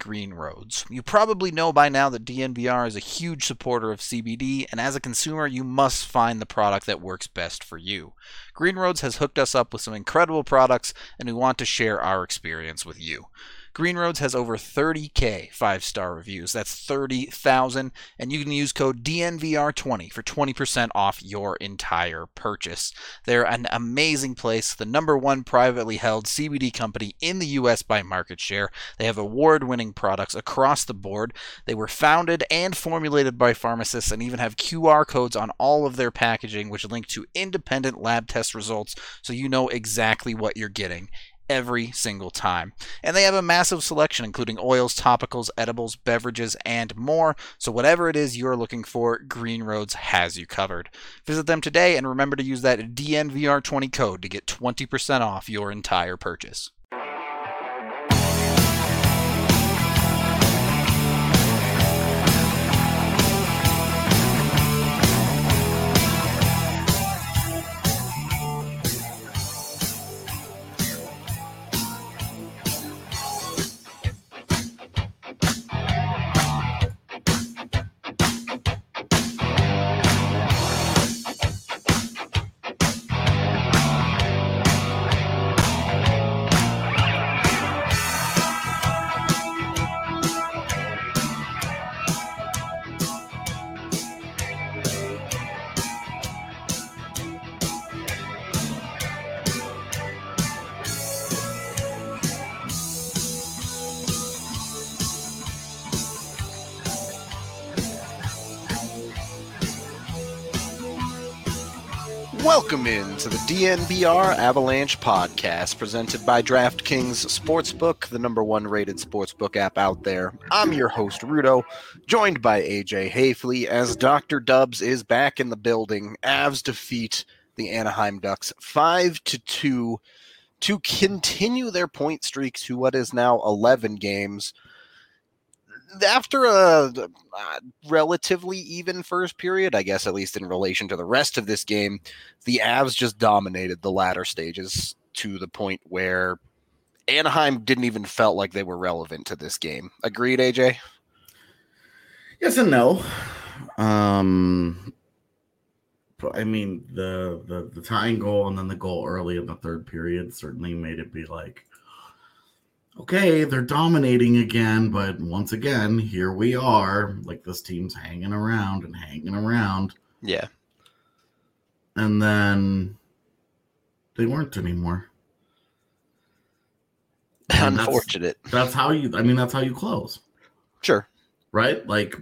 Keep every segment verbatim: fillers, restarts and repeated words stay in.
Green Roads. You probably know by now that D N B R is a huge supporter of C B D, and as a consumer, you must find the product that works best for you. Green Roads has hooked us up with some incredible products, and we want to share our experience with you. Green Roads has over thirty thousand five-star reviews. That's thirty thousand. And you can use code D N V R twenty for twenty percent off your entire purchase. They're an amazing place, the number one privately held C B D company in the U S by market share. They have award-winning products across the board. They were founded and formulated by pharmacists and even have Q R codes on all of their packaging, which link to independent lab test results so you know exactly what you're getting every single time. And they have a massive selection, including oils, topicals, edibles, beverages, and more. So whatever it is you're looking for, Green Roads has you covered. Visit them today and remember to use that D N V R twenty code to get twenty percent off your entire purchase. Welcome in to the D N B R Avalanche podcast, presented by DraftKings Sportsbook, the number one rated sportsbook app out there. I'm your host, Ruto, joined by A J Hayfley, as Doctor Dubs is back in the building. Avs defeat the Anaheim Ducks five to two to continue their point streak to what is now eleven games. After a uh, relatively even first period, I guess, at least in relation to the rest of this game, the Avs just dominated the latter stages to the point where Anaheim didn't even felt like they were relevant to this game. Agreed, A J? Yes and no. Um, I mean, the, the, the tying goal and then the goal early in the third period certainly made it be like, okay, they're dominating again, but once again, here we are. Like, this team's hanging around and hanging around. Yeah. And then they weren't anymore. And Unfortunate. That's, that's how you, I mean, that's how you close. Sure. Right? Like,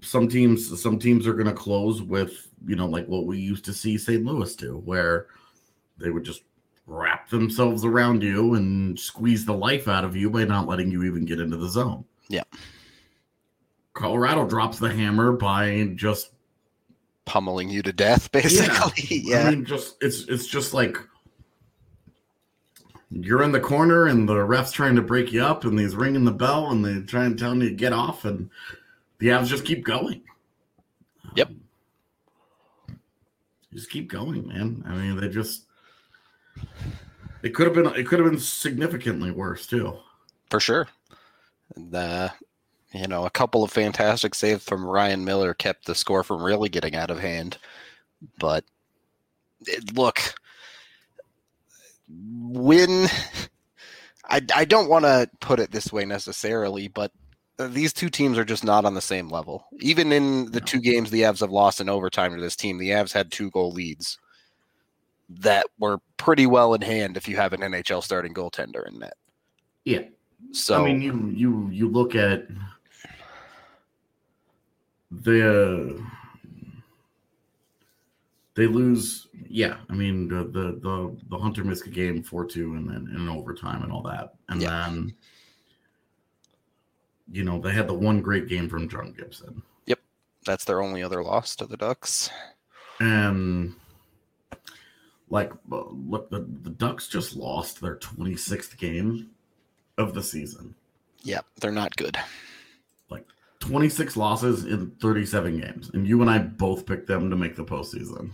some teams, some teams are going to close with, you know, like what we used to see Saint Louis do, where they would just wrap themselves around you and squeeze the life out of you by not letting you even get into the zone. Yeah. Colorado drops the hammer by just pummeling you to death, basically. Yeah. yeah. I mean, just it's it's just like you're in the corner and the ref's trying to break you up and he's ringing the bell and they're trying to tell you to get off and the Avs just keep going. Yep. Um, just keep going, man. I mean, they just It could have been. It could have been significantly worse too, for sure. And uh, you know, a couple of fantastic saves from Ryan Miller kept the score from really getting out of hand. But it, look, when I I don't want to put it this way necessarily, but these two teams are just not on the same level. Even in the two games the Avs have lost in overtime to this team, the Avs had two goal leads that were pretty well in hand if you have an N H L starting goaltender in net. Yeah. So I mean, you you you look at the they lose. Yeah, I mean the the the, the Hunter Miska game four two and then in overtime and all that, and yeah. then you know they had the one great game from John Gibson. Yep, that's their only other loss to the Ducks. And. Like, look, the, the Ducks just lost their twenty-sixth game of the season. Yeah, they're not good. Like, twenty-six losses in thirty-seven games. And you and I both picked them to make the postseason.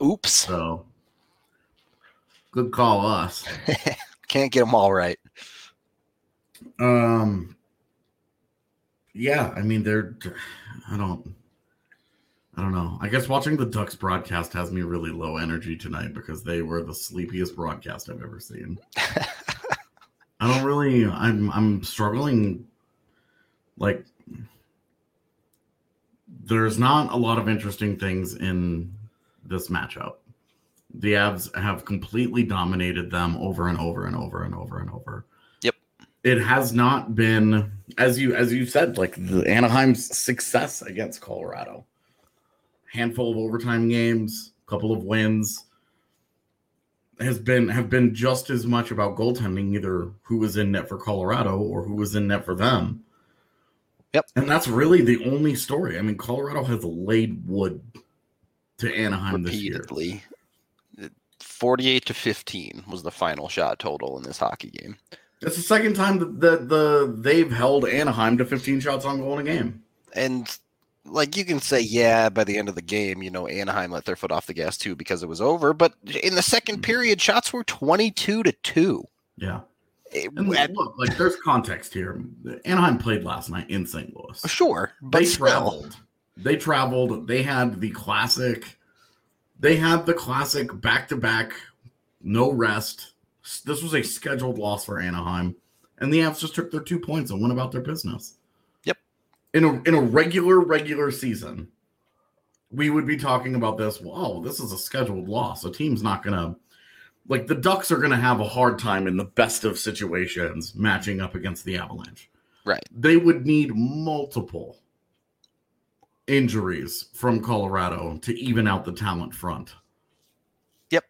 Oops. So, good call us. Can't get them all right. Um, yeah, I mean, they're, I don't, I don't know. I guess watching the Ducks broadcast has me really low energy tonight because they were the sleepiest broadcast I've ever seen. I don't really, I'm, I'm struggling. Like, there's not a lot of interesting things in this matchup. The Avs have completely dominated them over and over and over and over and over. Yep. It has not been, as you as you said, like the Anaheim's success against Colorado. Handful of overtime games, couple of wins, has been have been just as much about goaltending, either who was in net for Colorado or who was in net for them. Yep. And that's really the only story. I mean, Colorado has laid wood to Anaheim repeatedly. This year. forty-eight to fifteen was the final shot total in this hockey game. That's the second time that the, the they've held Anaheim to fifteen shots on goal in a game. And like you can say, yeah, by the end of the game, you know, Anaheim let their foot off the gas too because it was over. But in the second period, shots were twenty-two to two. Yeah. It, and at, look, like there's context here. Anaheim played last night in Saint Louis. Sure, but they still. traveled. They traveled. They had the classic. They had the classic back-to-back, no rest. This was a scheduled loss for Anaheim, and the Avs just took their two points and went about their business. Yep. In a in a regular regular season, we would be talking about this. Well, oh, this is a scheduled loss. A team's not gonna like the Ducks are gonna have a hard time in the best of situations matching up against the Avalanche. Right. They would need multiple injuries from Colorado to even out the talent front. Yep.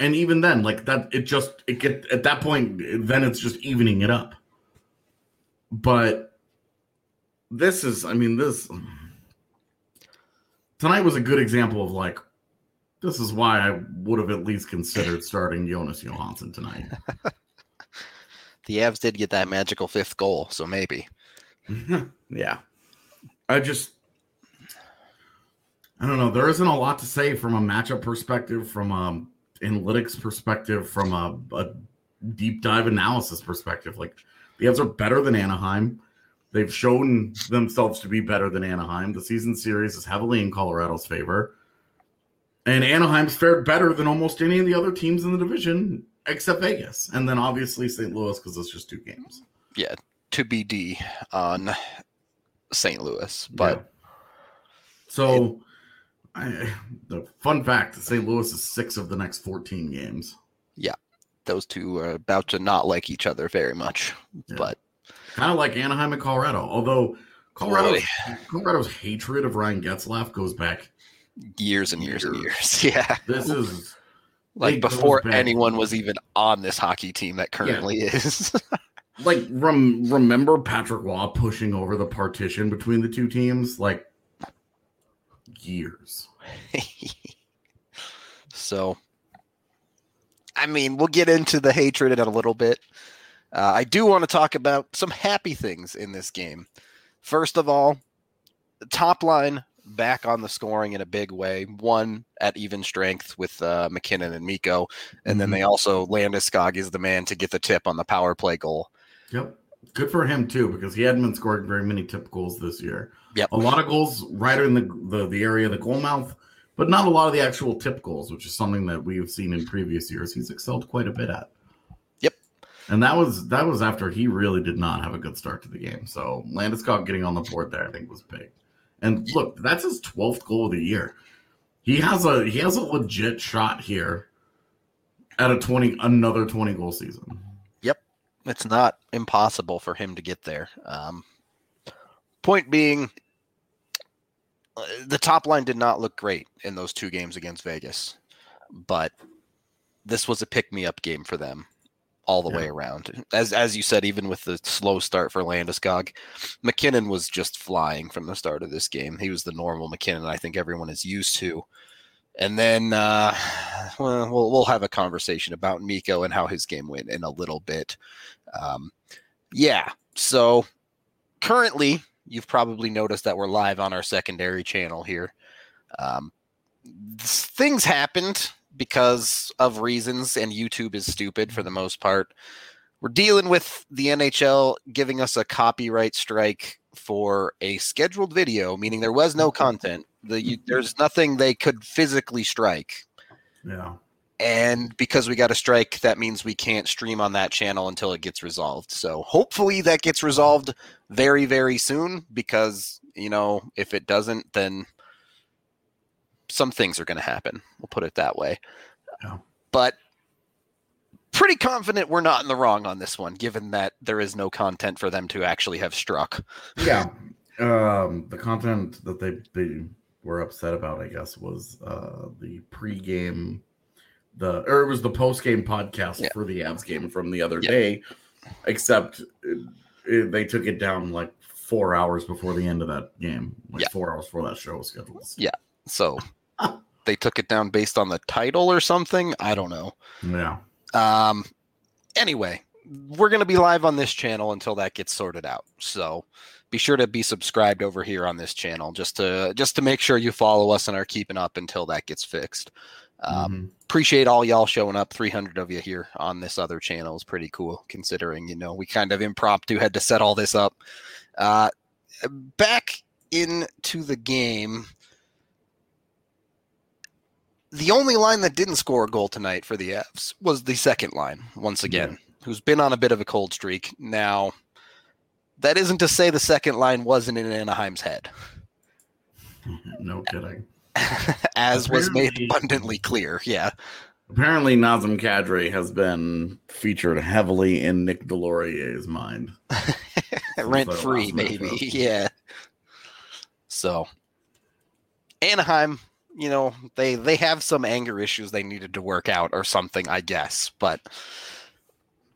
And even then, like that, it just, it get at that point, then it's just evening it up. But this is, I mean, this tonight was a good example of like, this is why I would have at least considered starting Jonas Johansson tonight. The Avs did get that magical fifth goal, so maybe. Yeah. I just, I don't know. There isn't a lot to say from a matchup perspective, from an analytics perspective, from a, a deep dive analysis perspective. Like, the Avs are better than Anaheim. They've shown themselves to be better than Anaheim. The season series is heavily in Colorado's favor. And Anaheim's fared better than almost any of the other teams in the division, except Vegas. And then, obviously, Saint Louis, because it's just two games. Yeah, to B D on Saint Louis. But yeah. So... It- I, the fun fact, Saint Louis is six of the next fourteen games. Yeah, those two are about to not like each other very much. Yeah. But kind of like Anaheim and Colorado, although Colorado's, really? Colorado's hatred of Ryan Getzlaf goes back years and years, years and years. Yeah, this is like before anyone was even on this hockey team that currently yeah. is. Like, rem- remember Patrick Waugh pushing over the partition between the two teams, like. Years. So, I mean, we'll get into the hatred in a little bit. Uh, I do want to talk about some happy things in this game. First of all, the top line back on the scoring in a big way. One at even strength with uh, McKinnon and Mikko. And then mm-hmm. they also, Landeskog is the man to get the tip on the power play goal. Yep. Good for him, too, because he hadn't been scoring very many tip goals this year. Yep. A lot of goals right in the, the, the area of the goal mouth, but not a lot of the actual tip goals, which is something that we have seen in previous years. He's excelled quite a bit at. Yep. And that was that was after he really did not have a good start to the game. So Landeskog getting on the board there, I think, was big. And look, that's his twelfth goal of the year. He has a he has a legit shot here at a twenty another twenty goal season. It's not impossible for him to get there. Um, point being, the top line did not look great in those two games against Vegas, but this was a pick-me-up game for them all the yeah. way around. As as you said, even with the slow start for Landeskog, McKinnon was just flying from the start of this game. He was the normal McKinnon I think everyone is used to. And then uh, well, we'll we'll have a conversation about Mikko and how his game went in a little bit. Um, yeah, so currently you've probably noticed that we're live on our secondary channel here. Um, things happened because of reasons, and YouTube is stupid for the most part. We're dealing with the N H L giving us a copyright strike for a scheduled video, meaning there was no content. The, you, there's nothing they could physically strike. Yeah. And because we got a strike, that means we can't stream on that channel until it gets resolved. So hopefully that gets resolved very, very soon, because, you know, if it doesn't, then some things are going to happen. We'll put it that way. Yeah. But pretty confident we're not in the wrong on this one, given that there is no content for them to actually have struck. Yeah. Um, the content that they, they were upset about, I guess, was uh, the pregame, the or it was the postgame podcast yeah. for the Avs game from the other yeah. day, except it, it, they took it down like four hours before the end of that game, like yeah. four hours before that show was scheduled. Yeah. So they took it down based on the title or something. I don't know. Yeah. Um, anyway, we're going to be live on this channel until that gets sorted out. So be sure to be subscribed over here on this channel just to, just to make sure you follow us and are keeping up until that gets fixed. Um, mm-hmm. Appreciate all y'all showing up. three hundred of you here on this other channel is pretty cool considering, you know, we kind of impromptu had to set all this up. Uh, back into the game. The only line that didn't score a goal tonight for the Avs was the second line, once again, yeah. who's been on a bit of a cold streak. Now, that isn't to say the second line wasn't in Anaheim's head. No kidding. As apparently, was made abundantly clear, yeah. Apparently, Nazem Kadri has been featured heavily in Nick Deslauriers' mind. Rent-free, maybe, matchup. Yeah. So, Anaheim... You know, they, they have some anger issues they needed to work out or something, I guess. But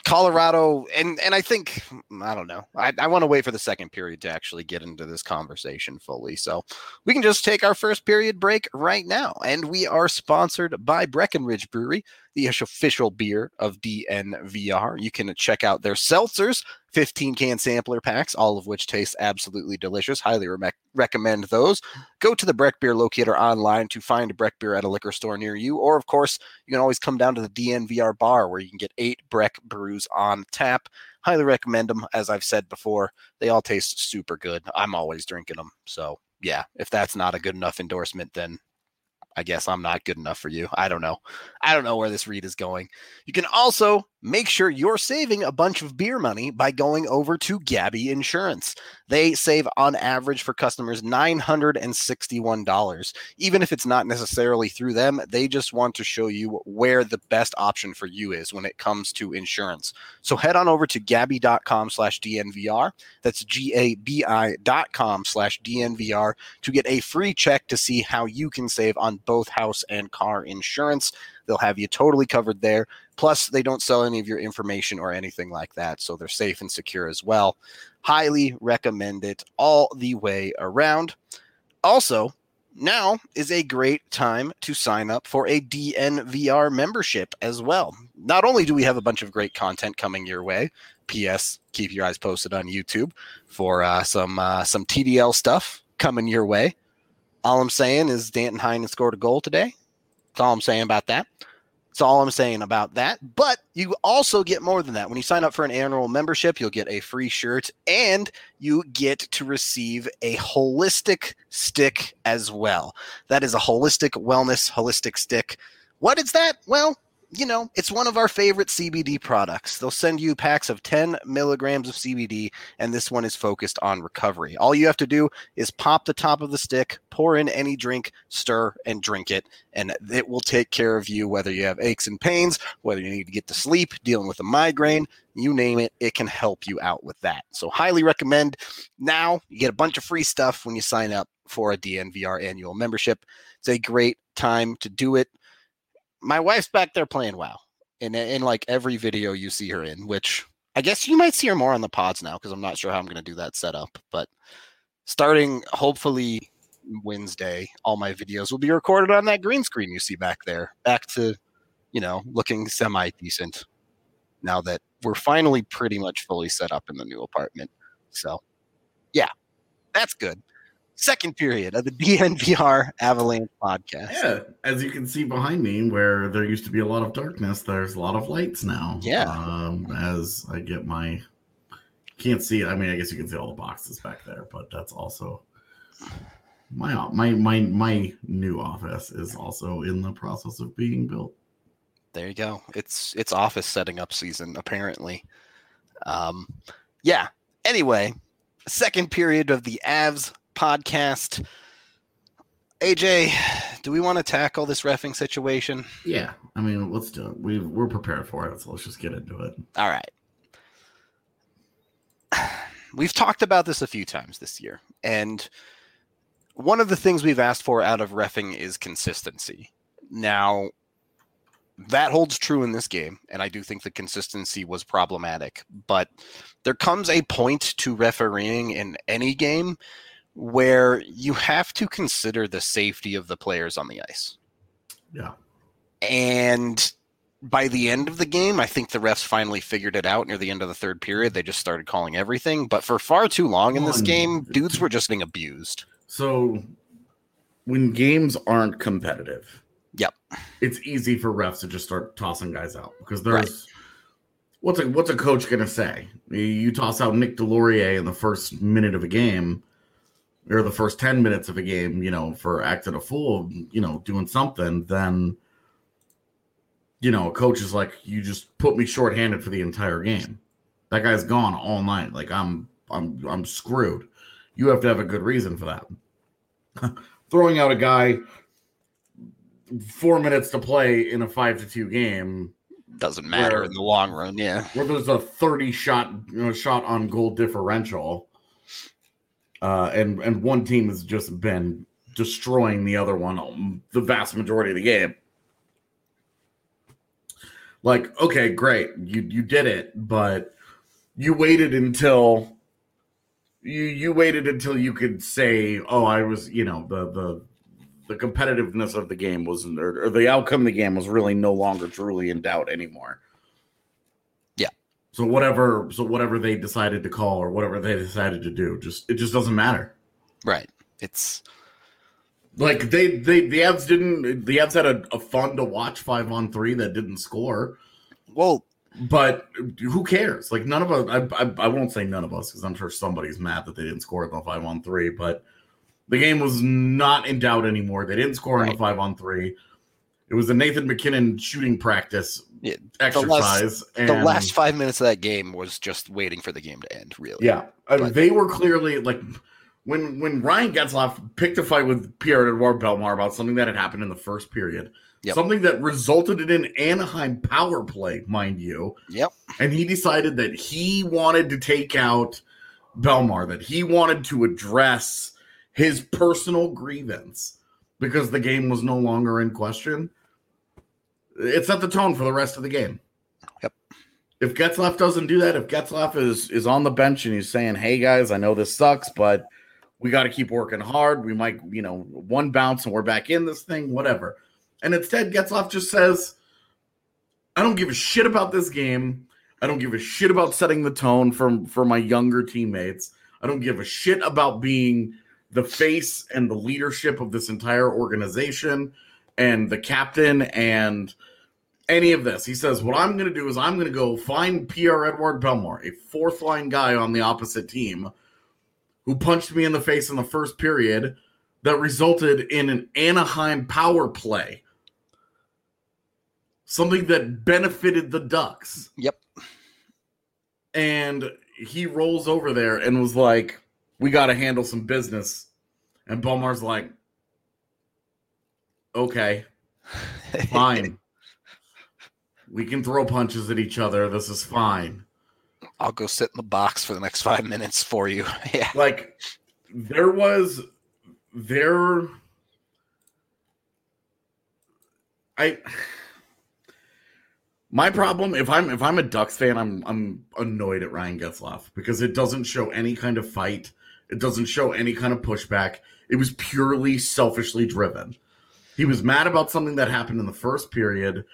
Colorado, and, and I think, I don't know. I, I want to wait for the second period to actually get into this conversation fully. So we can just take our first period break right now. And we are sponsored by Breckenridge Brewery, the official beer of D N V R. You can check out their seltzers, fifteen-can sampler packs, all of which taste absolutely delicious. Highly re- recommend those. Go to the Breck Beer Locator online to find a Breck Beer at a liquor store near you. Or, of course, you can always come down to the D N V R bar where you can get eight Breck brews on tap. Highly recommend them. As I've said before, they all taste super good. I'm always drinking them. So, yeah, if that's not a good enough endorsement, then... I guess I'm not good enough for you. I don't know. I don't know where this read is going. You can also make sure you're saving a bunch of beer money by going over to Gabby Insurance. They save on average for customers nine hundred sixty-one dollars. Even if it's not necessarily through them, they just want to show you where the best option for you is when it comes to insurance. So head on over to Gabby.com slash DNVR. That's G-A-B-I dot com slash DNVR to get a free check to see how you can save on both house and car insurance. They'll have you totally covered there. Plus, they don't sell any of your information or anything like that, so they're safe and secure as well. Highly recommend it all the way around. Also, now is a great time to sign up for a D N V R membership as well. Not only do we have a bunch of great content coming your way, P S, keep your eyes posted on YouTube for uh, some uh, some T D L stuff coming your way. All I'm saying is Danton Heinen scored a goal today. That's all I'm saying about that. That's all I'm saying about that. But you also get more than that. When you sign up for an annual membership, you'll get a free shirt and you get to receive a holistic stick as well. That is a holistic wellness, holistic stick. What is that? Well, you know, it's one of our favorite C B D products. They'll send you packs of ten milligrams of C B D, and this one is focused on recovery. All you have to do is pop the top of the stick, pour in any drink, stir, and drink it, and it will take care of you, whether you have aches and pains, whether you need to get to sleep, dealing with a migraine, you name it, it can help you out with that. So highly recommend. Now you get a bunch of free stuff when you sign up for a D N V R annual membership. It's a great time to do it. My wife's back there playing WoW in, in like every video you see her in, which I guess you might see her more on the pods now because I'm not sure how I'm going to do that setup. But starting hopefully Wednesday, all my videos will be recorded on that green screen you see back there. Back to, you know, looking semi-decent now that we're finally pretty much fully set up in the new apartment. So, yeah, that's good. second period of the D N V R Avalanche podcast. Yeah, as you can see behind me, where there used to be a lot of darkness, there's a lot of lights now. Yeah. Um, as I get my... Can't see. I mean, I guess you can see all the boxes back there, but that's also... My my my my new office is also in the process of being built. There you go. It's it's office setting up season, apparently. Um, yeah. Anyway, second period of the Avs podcast. A J, do we want to tackle this reffing situation? Yeah. I mean, let's do it. We we're prepared for it, so let's just get into it. All right. We've talked about this a few times this year, and one of the things we've asked for out of reffing is consistency. Now, that holds true in this game, and I do think the consistency was problematic. But there comes a point to refereeing in any game where you have to consider the safety of the players on the ice. Yeah. And by the end of the game, I think the refs finally figured it out near the end of the third period. They just started calling everything. But for far too long in this game, dudes were just being abused. So when games aren't competitive, yep, it's easy for refs to just start tossing guys out because there's right. what's a what's a coach gonna say? You toss out Nick Deslauriers in the first minute of a game or the first ten minutes of a game, you know, for acting a fool, you know, doing something, then you know, a coach is like, you just put me shorthanded for the entire game. That guy's gone all night. Like I'm I'm I'm screwed. You have to have a good reason for that. Throwing out a guy four minutes to play in a five to two game doesn't matter where, in the long run. Yeah, where there's a thirty shot you know, shot on goal differential, uh, and and one team has just been destroying the other one the vast majority of the game. Like, okay, great, you you did it, but you waited until. You you waited until you could say, oh, I was, you know, the the, the competitiveness of the game wasn't, or, or the outcome of the game was really no longer truly in doubt anymore. Yeah. So whatever, so whatever they decided to call or whatever they decided to do, just it just doesn't matter. Right. It's like they they the Avs didn't the Avs had a, a fun to watch five on three that didn't score. Well. But who cares? Like none of us, I, I, I won't say none of us because I'm sure somebody's mad that they didn't score in the five on three, but the game was not in doubt anymore. They didn't score right. in the five on three. It was a Nathan McKinnon shooting practice yeah, exercise. The last, and the last five minutes of that game was just waiting for the game to end, really. Yeah. I mean, they were clearly like when, when Ryan Getzlaf picked a fight with Pierre-Edouard Bellemare about something that had happened in the first period. Yep. Something that resulted in an Anaheim power play, mind you. Yep. And he decided that he wanted to take out Bellemare, that he wanted to address his personal grievance because the game was no longer in question. It set the tone for the rest of the game. Yep. If Getzlaf doesn't do that, if Getzlaf is, is on the bench and he's saying, hey, guys, I know this sucks, but we got to keep working hard. We might, you know, one bounce and we're back in this thing, whatever. And instead, Getzlaf just says, I don't give a shit about this game. I don't give a shit about setting the tone for, for my younger teammates. I don't give a shit about being the face and the leadership of this entire organization and the captain and any of this. He says, what I'm going to do is I'm going to go find Pierre-Edouard Bellemare, a fourth-line guy on the opposite team who punched me in the face in the first period that resulted in an Anaheim power play. Something that benefited the Ducks. Yep. And he rolls over there and was like, we got to handle some business. And Belmare's like, okay, fine. We can throw punches at each other. This is fine. I'll go sit in the box for the next five minutes for you. Yeah. Like, there was there. I. My problem, if I'm if I'm a Ducks fan, I'm I'm annoyed at Ryan Getzlaf because it doesn't show any kind of fight. It doesn't show any kind of pushback. It was purely selfishly driven. He was mad about something that happened in the first period,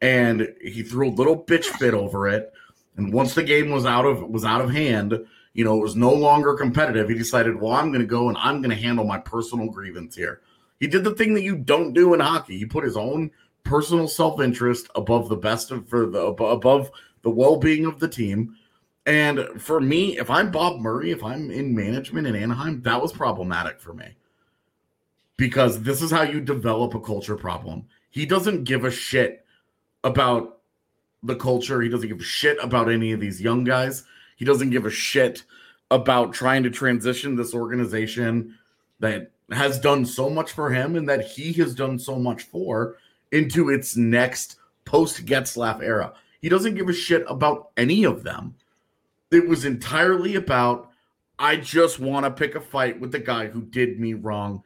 and he threw a little bitch fit over it. And once the game was out of was out of hand, you know, it was no longer competitive. He decided, well, I'm going to go and I'm going to handle my personal grievance here. He did the thing that you don't do in hockey. He put his own personal self-interest above the best of for the above the well-being of the team. And for me, if I'm Bob Murray, if I'm in management in Anaheim, that was problematic for me, because this is how you develop a culture problem. He doesn't give a shit about the culture. He doesn't give a shit about any of these young guys. He doesn't give a shit about trying to transition this organization that has done so much for him and that he has done so much for into its next post-Getzlaf era. He doesn't give a shit about any of them. It was entirely about, I just want to pick a fight with the guy who did me wrong.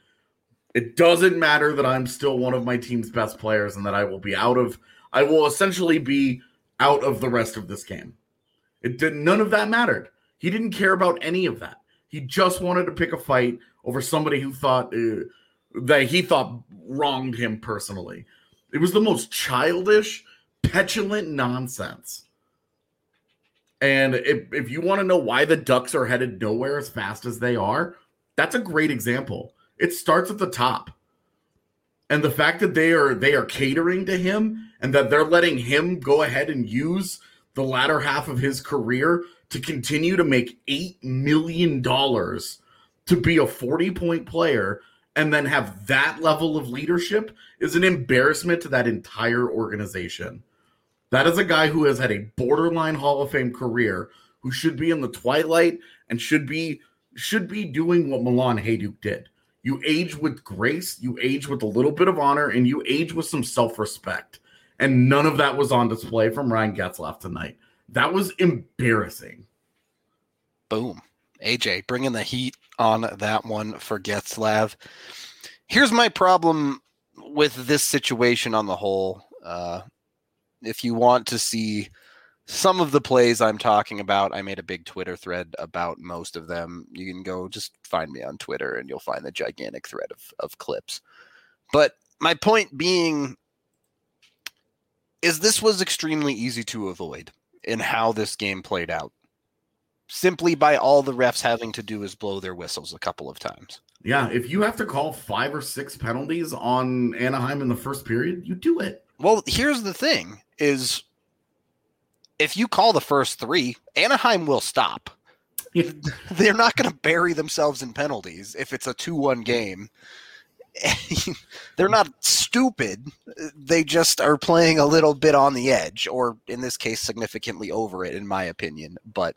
It doesn't matter that I'm still one of my team's best players and that I will be out of, I will essentially be out of the rest of this game. It didn't, none of that mattered. He didn't care about any of that. He just wanted to pick a fight over somebody who thought uh, that he thought wronged him personally. It was the most childish, petulant nonsense. And if, if you want to know why the Ducks are headed nowhere as fast as they are, that's a great example. It starts at the top. And the fact that they are they are catering to him and that they're letting him go ahead and use the latter half of his career to continue to make eight million dollars to be a forty-point player and then have that level of leadership is an embarrassment to that entire organization. That is a guy who has had a borderline Hall of Fame career, who should be in the twilight and should be should be doing what Milan Hajduk did. You age with grace, you age with a little bit of honor, and you age with some self-respect. And none of that was on display from Ryan Getzlaf tonight. That was embarrassing. Boom. A J, bringing the heat on that one for Getzlaf. Here's my problem with this situation on the whole. Uh, If you want to see some of the plays I'm talking about, I made a big Twitter thread about most of them. You can go just find me on Twitter and you'll find the gigantic thread of, of clips. But my point being is this was extremely easy to avoid in how this game played out, simply by all the refs having to do is blow their whistles a couple of times. Yeah, if you have to call five or six penalties on Anaheim in the first period, you do it. Well, here's the thing is if you call the first three, Anaheim will stop. Yeah. They're not going to bury themselves in penalties if it's a two one game. They're not stupid. They just are playing a little bit on the edge, or in this case, significantly over it, in my opinion. But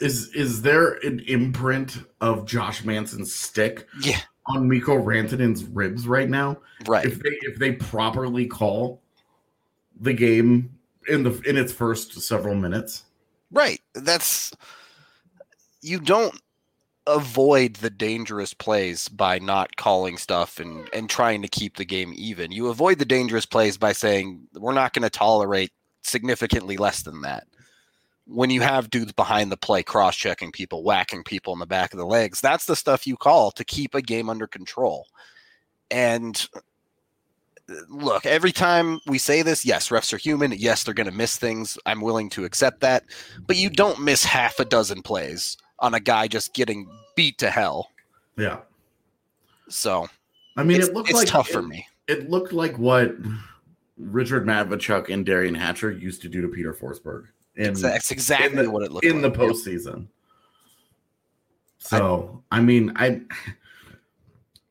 is is there an imprint of Josh Manson's stick? Yeah. On Mikko Rantanen's ribs right now, right? If they if they properly call the game in the in its first several minutes, right? That's you don't avoid the dangerous plays by not calling stuff and and trying to keep the game even. You avoid the dangerous plays by saying we're not going to tolerate significantly less than that. When you have dudes behind the play, cross-checking people, whacking people in the back of the legs, that's the stuff you call to keep a game under control. And look, every time we say this, yes, refs are human. Yes, they're going to miss things. I'm willing to accept that. But you don't miss half a dozen plays on a guy just getting beat to hell. Yeah. So, I mean, it looked it's like tough it, for me. It looked like what Richard Matvichuk and Darian Hatcher used to do to Peter Forsberg. In, that's exactly in the, what it looked in like. In the postseason. So, I, I mean, I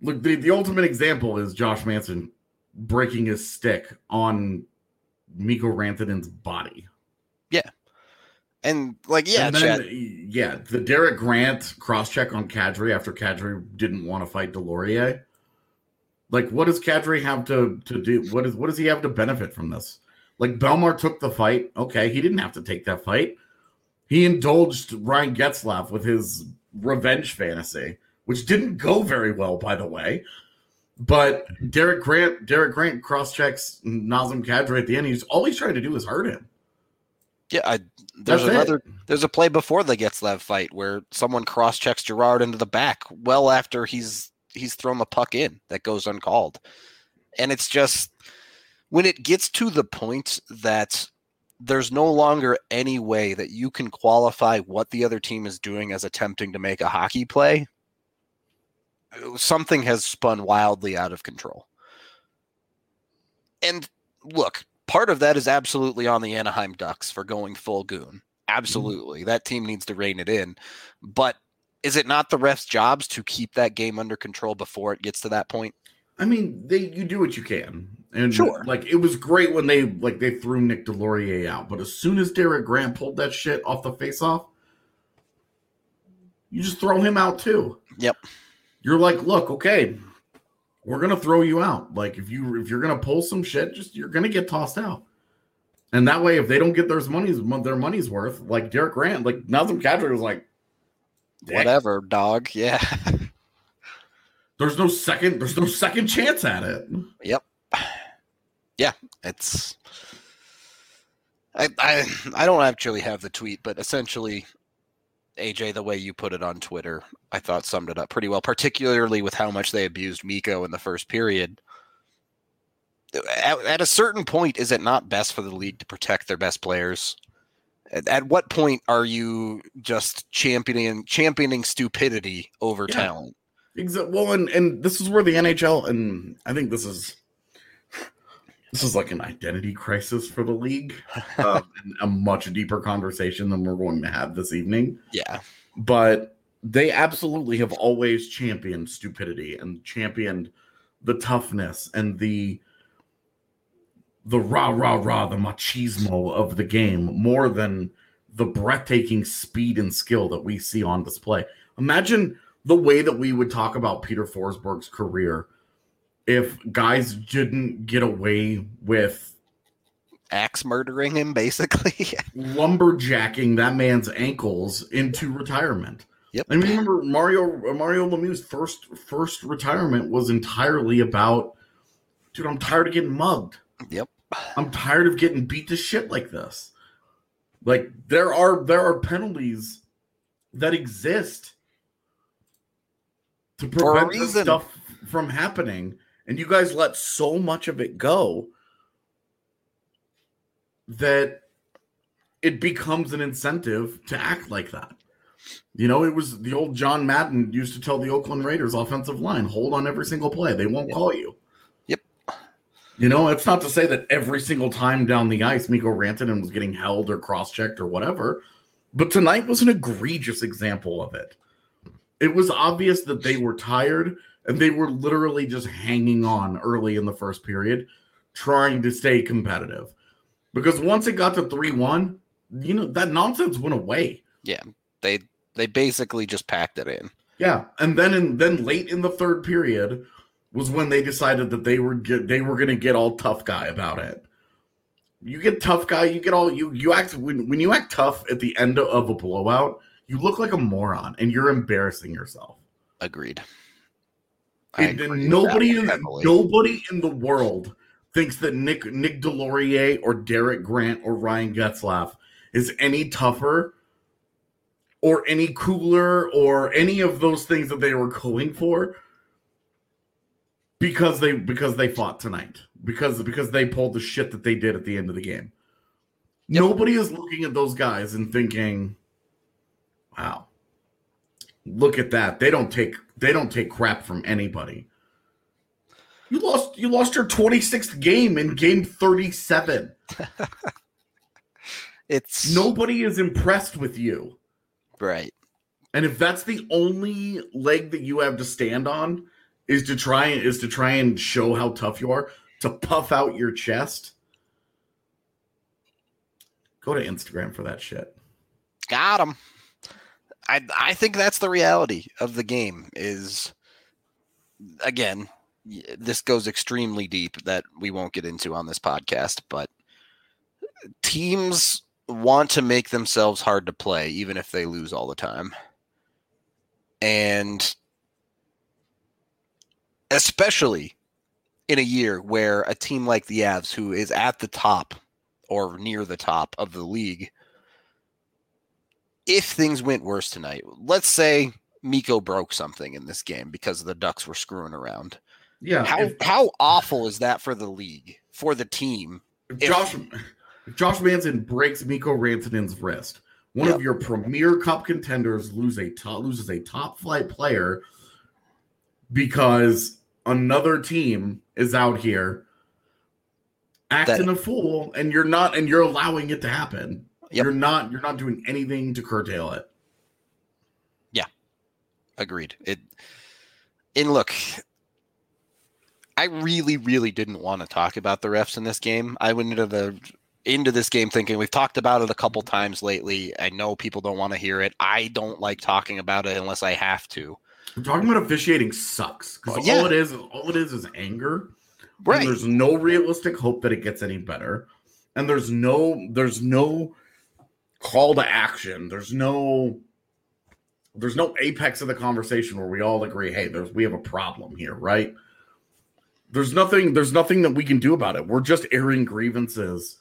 look, the, the ultimate example is Josh Manson breaking his stick on Mikko Rantanen's body. Yeah. And, like, yeah, and then, yeah, the Derek Grant cross-check on Kadri after Kadri didn't want to fight Deslauriers. Like, what does Kadri have to, to do? What is What does he have to benefit from this? Like, Bellemare took the fight. Okay, he didn't have to take that fight. He indulged Ryan Getzlaf with his revenge fantasy, which didn't go very well, by the way. But Derek Grant, Derek Grant cross-checks Nazem Kadri at the end. He's all he's trying to do is hurt him. Yeah, I, there's That's another. It. There's a play before the Getzlaf fight where someone cross-checks Gerard into the back well after he's he's thrown a puck in that goes uncalled, and it's just. When it gets to the point that there's no longer any way that you can qualify what the other team is doing as attempting to make a hockey play. Something has spun wildly out of control. And look, part of that is absolutely on the Anaheim Ducks for going full goon. Absolutely. Mm-hmm. That team needs to rein it in. But is it not the refs' jobs to keep that game under control before it gets to that point? I mean, they you do what you can. And sure. Like, it was great when they like they threw Nick Deslauriers out, but as soon as Derek Grant pulled that shit off the faceoff, you just throw him out too. Yep. You're like, look, okay, we're gonna throw you out. Like, if you if you're gonna pull some shit, just you're gonna get tossed out. And that way, if they don't get their money's their money's worth, like Derek Grant, like Nazem Kadri was like, dang. Whatever, dog. Yeah. There's no second. There's no second chance at it. Yep. Yeah, it's. I I I don't actually have the tweet, but essentially, A J, the way you put it on Twitter, I thought summed it up pretty well, particularly with how much they abused Mikko in the first period. At, at a certain point, is it not best for the league to protect their best players? At, at what point are you just championing championing stupidity over yeah. talent? Exactly. Well, and, and this is where the N H L, and I think this is this is like an identity crisis for the league, uh, and a much deeper conversation than we're going to have this evening. Yeah. But they absolutely have always championed stupidity and championed the toughness and the the rah, rah, rah, the machismo of the game more than the breathtaking speed and skill that we see on display. Imagine the way that we would talk about Peter Forsberg's career if guys didn't get away with axe murdering him, basically lumberjacking that man's ankles into retirement. Yep. I mean, remember Mario Mario Lemieux's first first retirement was entirely about, dude, I'm tired of getting mugged. Yep. I'm tired of getting beat to shit like this. Like there are there are penalties that exist to prevent this stuff from happening, and you guys let so much of it go that it becomes an incentive to act like that. You know, it was the old John Madden used to tell the Oakland Raiders offensive line, hold on every single play. They won't yep. call you. Yep. You know, it's not to say that every single time down the ice, Mikko Rantanen was getting held or cross-checked or whatever, but tonight was an egregious example of it. It was obvious that they were tired and they were literally just hanging on early in the first period, trying to stay competitive. Because once it got to three one, you know, that nonsense went away. Yeah, they they basically just packed it in. Yeah, and then in, then late in the third period was when they decided that they were get, they were going to get all tough guy about it. You get tough guy, you get all you you act when when you act tough at the end of a blowout, you look like a moron, and you're embarrassing yourself. Agreed. And nobody, in, nobody in the world thinks that Nick Nick Deslauriers or Derek Grant or Ryan Getzlaf is any tougher or any cooler or any of those things that they were going for because they because they fought tonight because because they pulled the shit that they did at the end of the game. Yep. Nobody is looking at those guys and thinking, wow, look at that. They don't take they don't take crap from anybody. You lost you lost your twenty-sixth game in game thirty-seven. It's nobody is impressed with you. Right. And if that's the only leg that you have to stand on is to try is to try and show how tough you are, to puff out your chest, go to Instagram for that shit. Got him. I, I think that's the reality of the game is, again, this goes extremely deep that we won't get into on this podcast, but teams want to make themselves hard to play, even if they lose all the time. And especially in a year where a team like the Avs, who is at the top or near the top of the league, if things went worse tonight, let's say Mikko broke something in this game because the Ducks were screwing around. Yeah. How if, how awful is that for the league, for the team? If if, Josh If Josh Manson breaks Mikko Rantanen's wrist, one yep. of your premier cup contenders lose a top, loses a top flight player because another team is out here acting that, a fool, and you're not, and you're allowing it to happen. Yep. You're not, you're not doing anything to curtail it. Yeah, agreed. It, and look, I really, really didn't want to talk about the refs in this game. I went into the into this game thinking we've talked about it a couple times lately. I know people don't want to hear it. I don't like talking about it unless I have to. I'm talking about officiating sucks because oh, yeah. all it is, all it is, is anger. Right. And there's no realistic hope that it gets any better, and there's no, there's no call to action. There's no, there's no apex of the conversation where we all agree, hey, there's we have a problem here, right? There's nothing, there's nothing that we can do about it. We're just airing grievances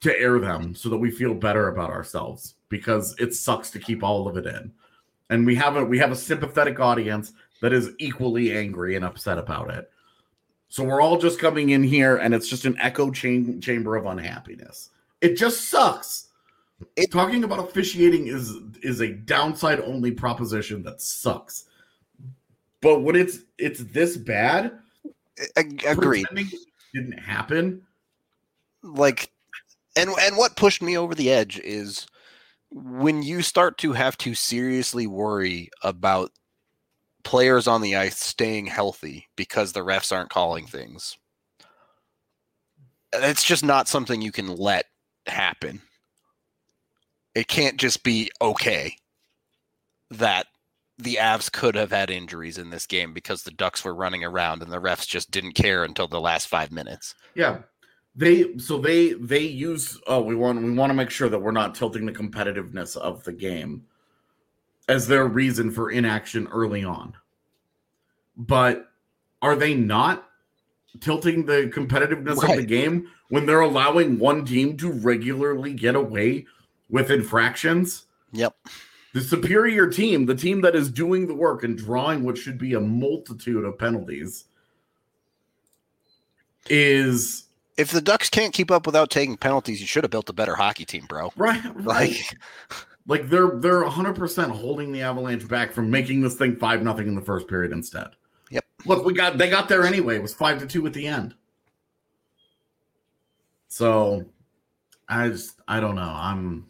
to air them so that we feel better about ourselves because it sucks to keep all of it in. And we have a, we have a sympathetic audience that is equally angry and upset about it. So we're all just coming in here and it's just an echo cha- chamber of unhappiness. It just sucks. It, Talking about officiating is is a downside only proposition that sucks. But when it's it's this bad, agreed, pretending it didn't happen. Like, and and what pushed me over the edge is when you start to have to seriously worry about players on the ice staying healthy because the refs aren't calling things. It's just not something you can let happen. It can't just be okay that the Avs could have had injuries in this game because the Ducks were running around and the refs just didn't care until the last five minutes. Yeah. They, so they, they use, oh, we want, we want to make sure that we're not tilting the competitiveness of the game as their reason for inaction early on. But are they not tilting the competitiveness right. of the game when they're allowing one team to regularly get away with infractions? Yep. The superior team, the team that is doing the work and drawing what should be a multitude of penalties, is... If the Ducks can't keep up without taking penalties, you should have built a better hockey team, bro. Right, right. Like, like they're they're one hundred percent holding the Avalanche back from making this thing five nothing in the first period instead. Yep. Look, we got they got there anyway. It was five to two at the end. So, I just... I don't know. I'm...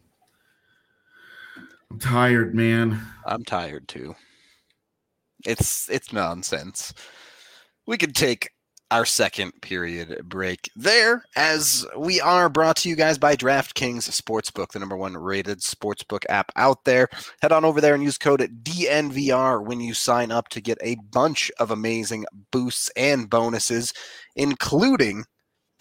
I'm tired, man. I'm tired too. It's it's nonsense. We could take our second period break there, as we are brought to you guys by DraftKings Sportsbook, the number one rated sportsbook app out there. Head on over there and use code D N V R when you sign up to get a bunch of amazing boosts and bonuses, including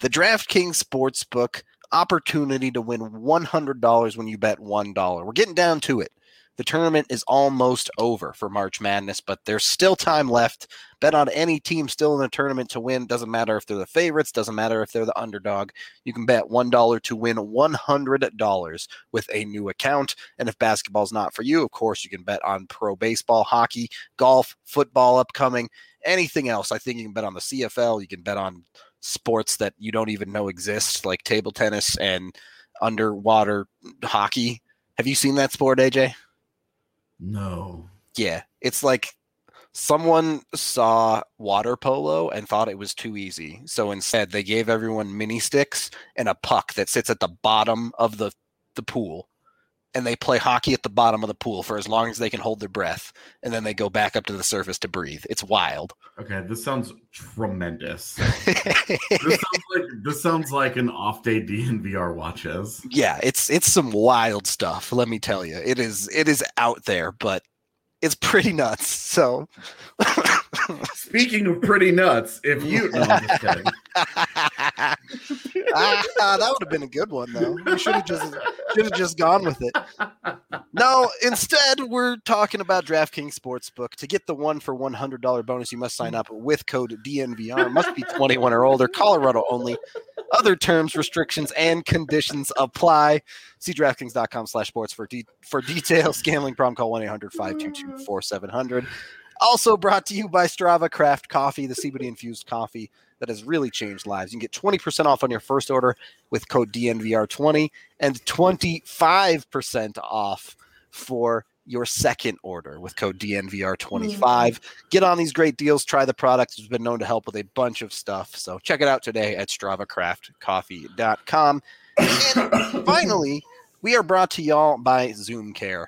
the DraftKings Sportsbook opportunity to win one hundred dollars when you bet one dollar. We're getting down to it. The tournament is almost over for March Madness, but there's still time left. Bet on any team still in the tournament to win. Doesn't matter if they're the favorites. Doesn't matter if they're the underdog. You can bet one dollar to win one hundred dollars with a new account. And if basketball's not for you, of course, you can bet on pro baseball, hockey, golf, football upcoming, anything else. I think you can bet on the C F L. You can bet on sports that you don't even know exist, like table tennis and underwater hockey. Have you seen that sport, A J? No. Yeah, it's like someone saw water polo and thought it was too easy, so instead they gave everyone mini sticks and a puck that sits at the bottom of the the pool, and they play hockey at the bottom of the pool for as long as they can hold their breath, and then they go back up to the surface to breathe. It's wild. Okay, this sounds tremendous. this, sounds like, this sounds like an off day D N V R watches. Yeah, it's it's some wild stuff, let me tell you. It is it is out there, but it's pretty nuts. So, speaking of pretty nuts, if you no, I'm just kidding. ah, that would have been a good one though. We should have just should have just gone with it. No, instead we're talking about DraftKings Sportsbook. To get the one for one hundred dollars bonus, you must sign up with code D N V R. Must be twenty-one or older. Colorado only. Other terms, restrictions, and conditions apply. See DraftKings dot com slash sports for de- for details. Gambling problem, call one eight hundred five two two four seven zero zero. Also brought to you by Strava Craft Coffee, the C B D-infused coffee that has really changed lives. You can get twenty percent off on your first order with code D N V R twenty and twenty-five percent off for your second order with code D N V R twenty-five. Mm-hmm. Get on these great deals. Try the product. It's been known to help with a bunch of stuff. So check it out today at strava craft coffee dot com. And finally, we are brought to y'all by ZoomCare.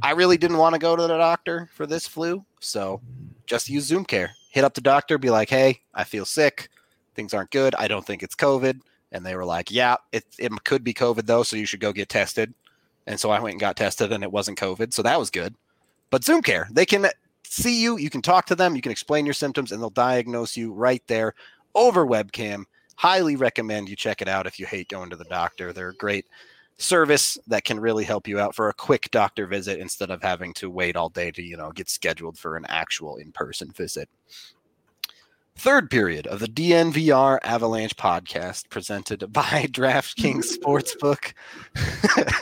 I really didn't want to go to the doctor for this flu, so just use ZoomCare. Hit up the doctor, be like, hey, I feel sick. Things aren't good. I don't think it's COVID. And they were like, yeah, it, it could be COVID, though, so you should go get tested. And so I went and got tested, and it wasn't COVID, so that was good. But ZoomCare, they can see you. You can talk to them. You can explain your symptoms, and they'll diagnose you right there over webcam. Highly recommend you check it out if you hate going to the doctor. They're a great service that can really help you out for a quick doctor visit instead of having to wait all day to, you know, get scheduled for an actual in-person visit. Third period of the D N V R Avalanche podcast presented by DraftKings Sportsbook.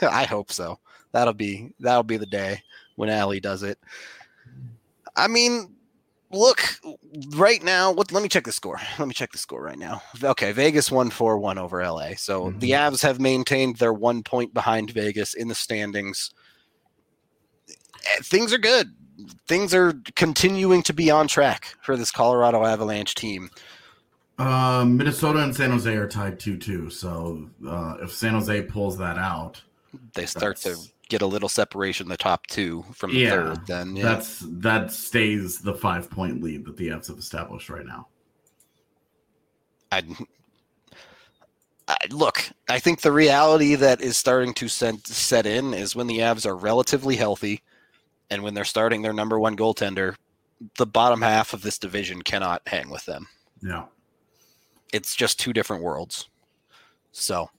I hope so. That'll be that'll be the day when Allie does it. I mean, look, right now, what? Let me check the score. Let me check the score right now. Okay, Vegas won four one over L A. So mm-hmm. the Avs have maintained their one point behind Vegas in the standings. Things are good. Things are continuing to be on track for this Colorado Avalanche team. Uh, Minnesota and San Jose are tied two two. So uh, if San Jose pulls that out, they start that's... to get a little separation the top two from the yeah, third. Then yeah. that's that stays the five point lead that the Avs have established right now. I, I look. I think the reality that is starting to set set in is when the Avs are relatively healthy. And when they're starting their number one goaltender, the bottom half of this division cannot hang with them. Yeah. It's just two different worlds. So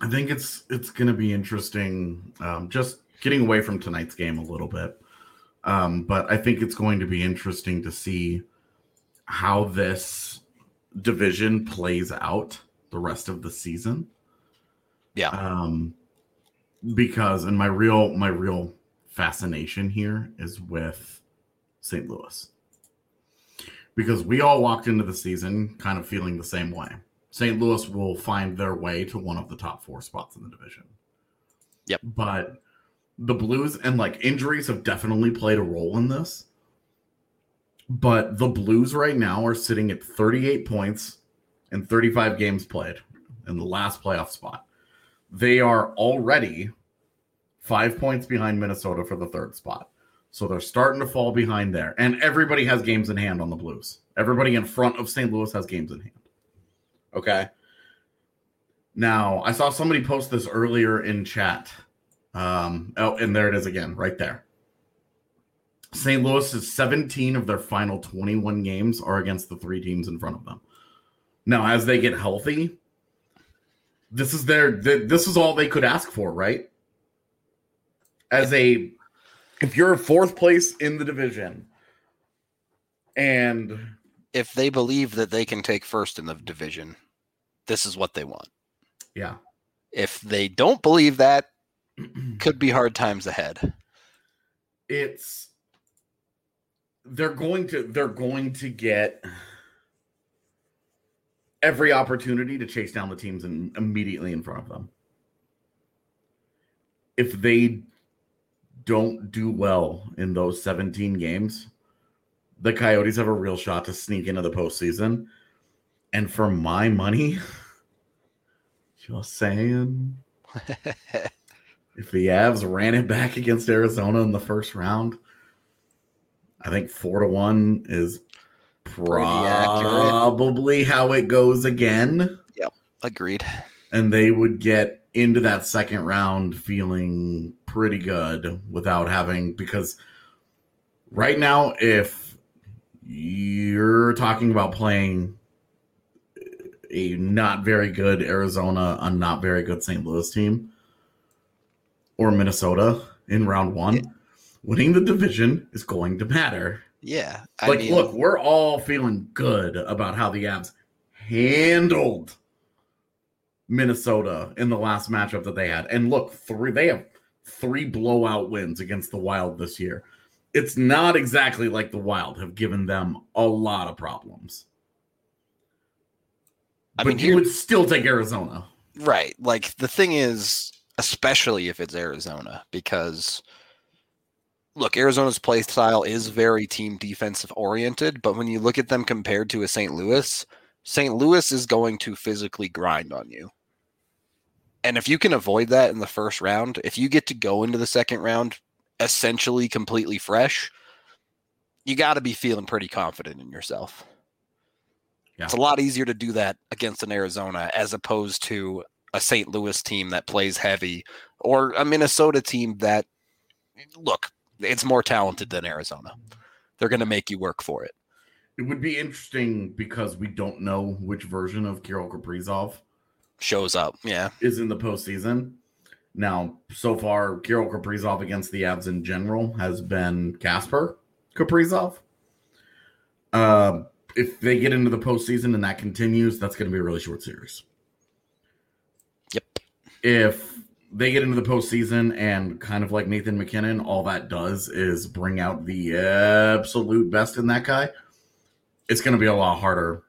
I think it's it's going to be interesting, um, just getting away from tonight's game a little bit. Um, but I think it's going to be interesting to see how this division plays out the rest of the season. Yeah. Um, because in my real, my real... fascination here is with Saint Louis, because we all walked into the season kind of feeling the same way. Saint Louis will find their way to one of the top four spots in the division. Yep. But the Blues and like injuries have definitely played a role in this, but the Blues right now are sitting at thirty-eight points and thirty-five games played in the last playoff spot. They are already five points behind Minnesota for the third spot. So they're starting to fall behind there. And everybody has games in hand on the Blues. Everybody in front of Saint Louis has games in hand. Okay. Now, I saw somebody post this earlier in chat. Um, oh, and there it is again, right there. Saint Louis's seventeen of their final twenty-one games are against the three teams in front of them. Now, as they get healthy, this is their, this is all they could ask for, right? As a, if you're a fourth place in the division, and if they believe that they can take first in the division, this is what they want. Yeah. If they don't believe that, could be hard times ahead. It's they're going to they're going to get every opportunity to chase down the teams in, immediately in front of them. If they don't do well in those seventeen games, the Coyotes have a real shot to sneak into the postseason. And for my money, just saying, if the Avs ran it back against Arizona in the first round, I think four to one is probably how it goes again. Yep, agreed. And they would get into that second round feeling pretty good without having, because right now, if you're talking about playing a not very good Arizona, a not very good Saint Louis team, or Minnesota in round one, yeah. winning the division is going to matter. Yeah. I like, mean, look, we're all feeling good about how the Avs handled Minnesota in the last matchup that they had. And look, three they have three blowout wins against the Wild this year. it's not exactly like the Wild have given them a lot of problems. I but mean, you would still take Arizona. Right. Like, the thing is, especially if it's Arizona, because, look, Arizona's play style is very team defensive oriented, but when you look at them compared to a Saint Louis, Saint Louis is going to physically grind on you. And if you can avoid that in the first round, if you get to go into the second round essentially completely fresh, you got to be feeling pretty confident in yourself. Yeah. It's a lot easier to do that against an Arizona as opposed to a Saint Louis team that plays heavy, or a Minnesota team that, look, it's more talented than Arizona. They're going to make you work for it. It would be interesting because we don't know which version of Kirill Kaprizov shows up, yeah, is in the postseason. Now, so far, Kirill Kaprizov against the Avs in general has been Casper Kaprizov. Uh, if they get into the postseason and that continues, that's going to be a really short series. Yep. If they get into the postseason and kind of like Nathan McKinnon, all that does is bring out the absolute best in that guy, it's going to be a lot harder.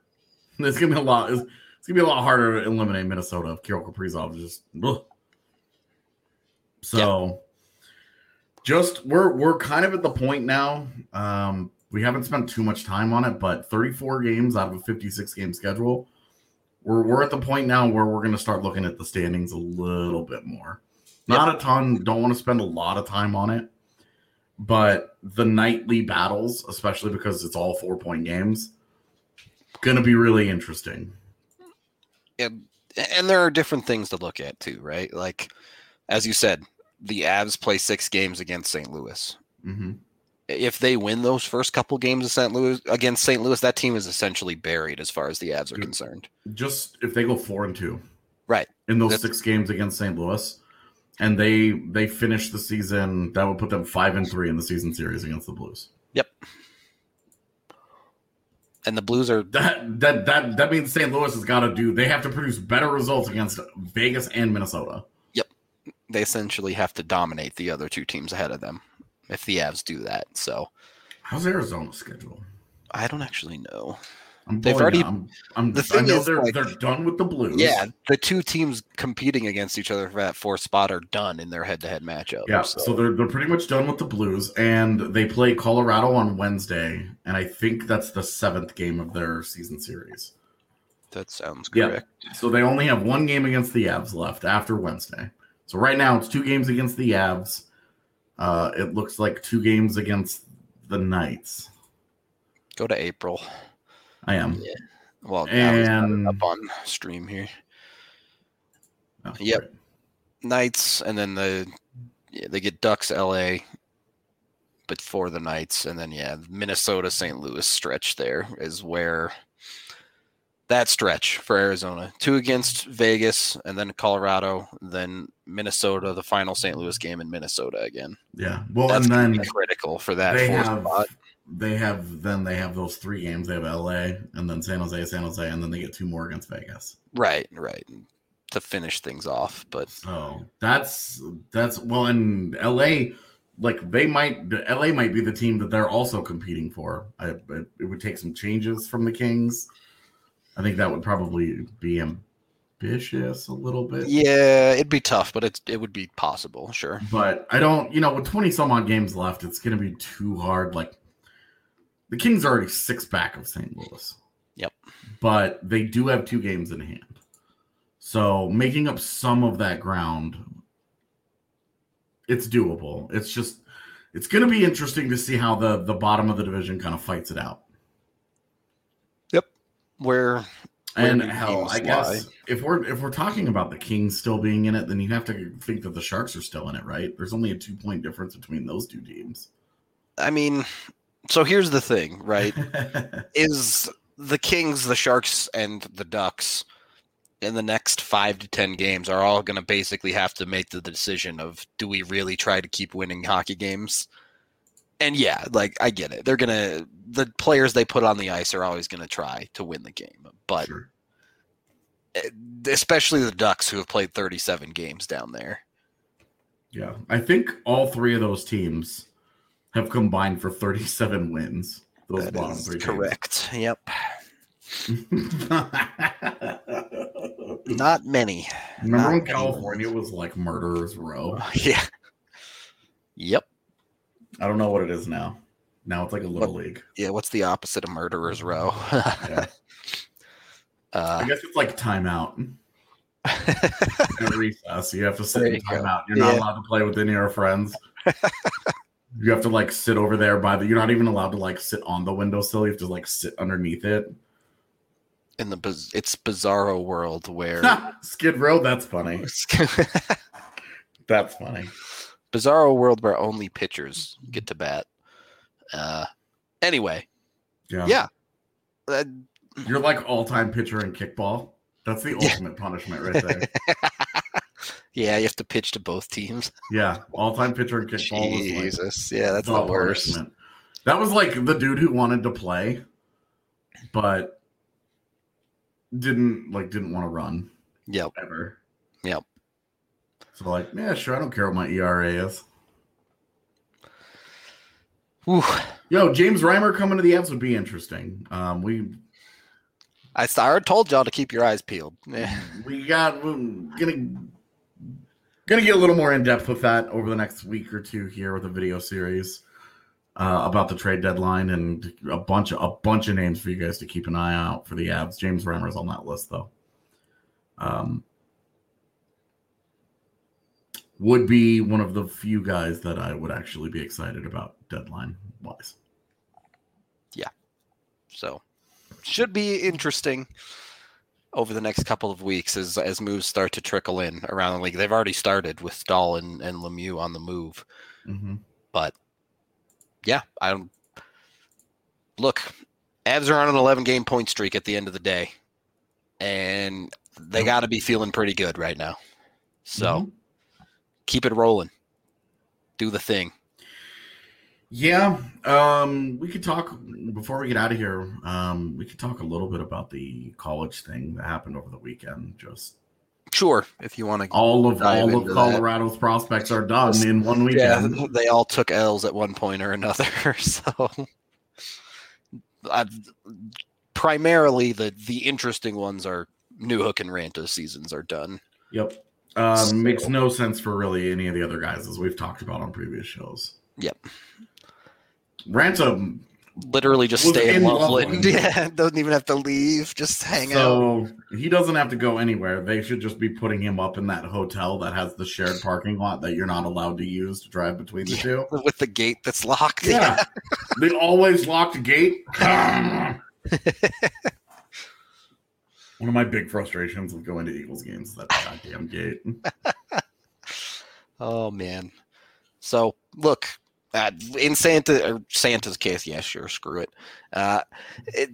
It's going to be a lot... It's, It's going to be a lot harder to eliminate Minnesota if Kirill Kaprizov is just... Ugh. So, yeah. just, we're we're kind of at the point now. Um, we haven't spent too much time on it, but thirty-four games out of a fifty-six game schedule. We're, we're at the point now where we're going to start looking at the standings a little bit more. Not yep. a ton. Don't want to spend a lot of time on it. But the nightly battles, especially because it's all four-point games, going to be really interesting. And, and there are different things to look at too, right? Like, as you said, the Avs play six games against Saint Louis. Mm-hmm. If they win those first couple games of Saint Louis against Saint Louis, that team is essentially buried as far as the Avs are concerned. Just if they go four and two, right, in those That's, six games against Saint Louis, and they they finish the season, that would put them five and three in the season series against the Blues. Yep. And the Blues are that that that that means Saint Louis has got to do. They have to produce better results against Vegas and Minnesota. Yep, they essentially have to dominate the other two teams ahead of them if the Avs do that. So, how's Arizona's schedule? I don't actually know. I'm They've already. I'm, I'm, the thing I know is, they're like, they're done with the Blues. Yeah, the two teams competing against each other for that fourth spot are done in their head-to-head matchup. Yeah, so. so they're they're pretty much done with the Blues, and they play Colorado on Wednesday, and I think that's the seventh game of their season series. That sounds correct. Yeah. So they only have one game against the Avs left after Wednesday. So right now it's two games against the Avs. Uh, it looks like two games against the Knights. Go to April. I am. Yeah. Well, and... up on stream here. Oh, yep. Right. Knights, and then the yeah, they get Ducks L A before the Knights, and then, yeah, Minnesota Saint Louis stretch there is where that stretch for Arizona. Two against Vegas, and then Colorado, then Minnesota, the final Saint Louis game in Minnesota again. Yeah. Well, that's and then critical for that fourth have... spot. They have then they have those three games. They have L A and then San Jose, San Jose, and then they get two more against Vegas. Right, right, to finish things off. But so that's that's well, and L A, like they might L A might be the team that they're also competing for. I, it, it would take some changes from the Kings. I think that would probably be ambitious a little bit. Yeah, it'd be tough, but it's it would be possible, sure. But I don't, you know, with twenty some odd games left, it's going to be too hard, like. The Kings are already six back of Saint Louis. Yep. But they do have two games in hand. So making up some of that ground, it's doable. It's just, it's going to be interesting to see how the, the bottom of the division kind of fights it out. Yep. Where, where and hell, I guess if we're, if we're talking about the Kings still being in it, then you have to think that the Sharks are still in it, right? There's only a two point difference between those two teams. I mean... So here's the thing, right? Is the Kings, the Sharks, and the Ducks in the next five to ten games are all going to basically have to make the decision of, do we really try to keep winning hockey games? And yeah, like I get it. They're going to, the players they put on the ice are always going to try to win the game. But sure. Especially the Ducks, who have played thirty-seven games down there. Yeah. I think all three of those teams have combined for thirty-seven wins. Those that bottom three correct. Games. Yep. Not many. Remember Not when California many. was like Murderers Row? Uh, yeah. Yep. I don't know what it is now. Now it's like a little what, league. Yeah, what's the opposite of Murderers Row? Yeah. uh, I guess it's like timeout. At recess, you have to sit in timeout. You're not yeah. allowed to play with any of your friends. You have to like sit over there by the. You're not even allowed to like sit on the windowsill. You have to like sit underneath it. In the biz- it's bizarro world where Skid Row. That's funny. That's funny. Bizarro world where only pitchers get to bat. Uh, anyway, yeah, yeah. Uh, you're like all-time pitcher in kickball. That's the ultimate yeah. punishment right there. Yeah, you have to pitch to both teams. Yeah, all-time pitcher in kickball. Jesus, was like yeah, that's the worst. Punishment. That was like the dude who wanted to play, but didn't like didn't want to run. Yep. Ever. Yep. So like, yeah, sure, I don't care what my E R A is. Ooh. Yo, James Reimer coming to the Avs would be interesting. Um, we, I told y'all to keep your eyes peeled. we got we're gonna gonna get a little more in depth with that over the next week or two here with a video series uh, about the trade deadline and a bunch of a bunch of names for you guys to keep an eye out for the Avs. James Reimer's on that list though. Um, would be one of the few guys that I would actually be excited about deadline-wise. Yeah. So, should be interesting over the next couple of weeks as as moves start to trickle in around the league. They've already started with Dahl and, and Lemieux on the move. Mm-hmm. But, yeah, I don't... Look, Avs are on an eleven-game point streak at the end of the day, and they got to be feeling pretty good right now. So... Mm-hmm. Keep it rolling. Do the thing. Yeah. Um, we could talk, before we get out of here, um, we could talk a little bit about the college thing that happened over the weekend. Just Sure, if you want to. All of all of Colorado's that. prospects are done Just, in one weekend. Yeah, they all took L's at one point or another. So, I've, primarily, the, the interesting ones are Newhook and Ranta's seasons are done. Yep. Um, so. Makes no sense for really any of the other guys, as we've talked about on previous shows. Yep. Ransom. Literally just stay in Loveland. Loveland. Yeah, doesn't even have to leave. Just hang so out. So he doesn't have to go anywhere. They should just be putting him up in that hotel that has the shared parking lot that you're not allowed to use to drive between the yeah, two. With the gate that's locked. Yeah. yeah. The always locked gate. One of my big frustrations with going to Eagles games is that goddamn gate. Oh, man. So, look, uh, in Santa or Santa's case, yeah, sure, screw it. Uh, it.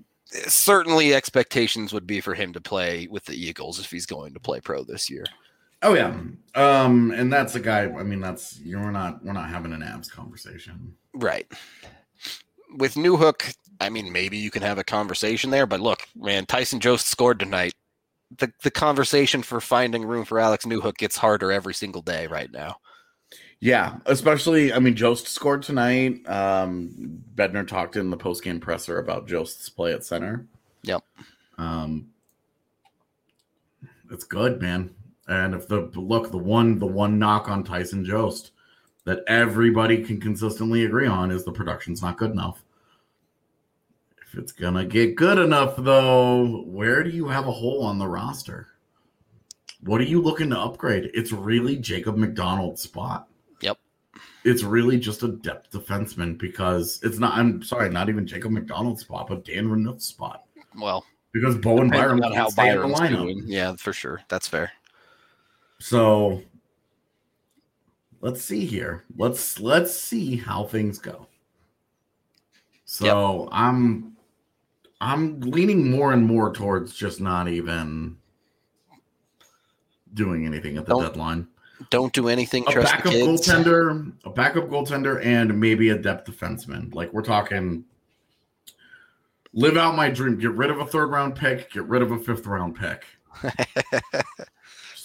Certainly expectations would be for him to play with the Eagles if he's going to play pro this year. Oh, yeah. Um, and that's a guy, I mean, that's, you're not, we're not having an abs conversation. Right. With Newhook, I mean, maybe you can have a conversation there, but look, man, Tyson Jost scored tonight. The the conversation for finding room for Alex Newhook gets harder every single day right now. Yeah, especially, I mean, Jost scored tonight. Um, Bednar talked in the postgame presser about Jost's play at center. Yep. Um, it's good, man. And if the look, the one the one knock on Tyson Jost that everybody can consistently agree on is the production's not good enough. If it's going to get good enough, though, where do you have a hole on the roster? What are you looking to upgrade? It's really Jacob McDonald's spot. Yep. It's really just a depth defenseman because it's not, I'm sorry, not even Jacob McDonald's spot, but Dan Renouf's spot. Well, because Bowen Byram can't how stay in the lineup. Doing. Yeah, for sure. That's fair. So... Let's see here. Let's let's see how things go. So yep. I'm I'm leaning more and more towards just not even doing anything at the don't, deadline. Don't do anything. A trust backup the kids. goaltender, a backup goaltender, and maybe a depth defenseman. Like we're talking, live out my dream. Get rid of a third round pick. Get rid of a fifth round pick.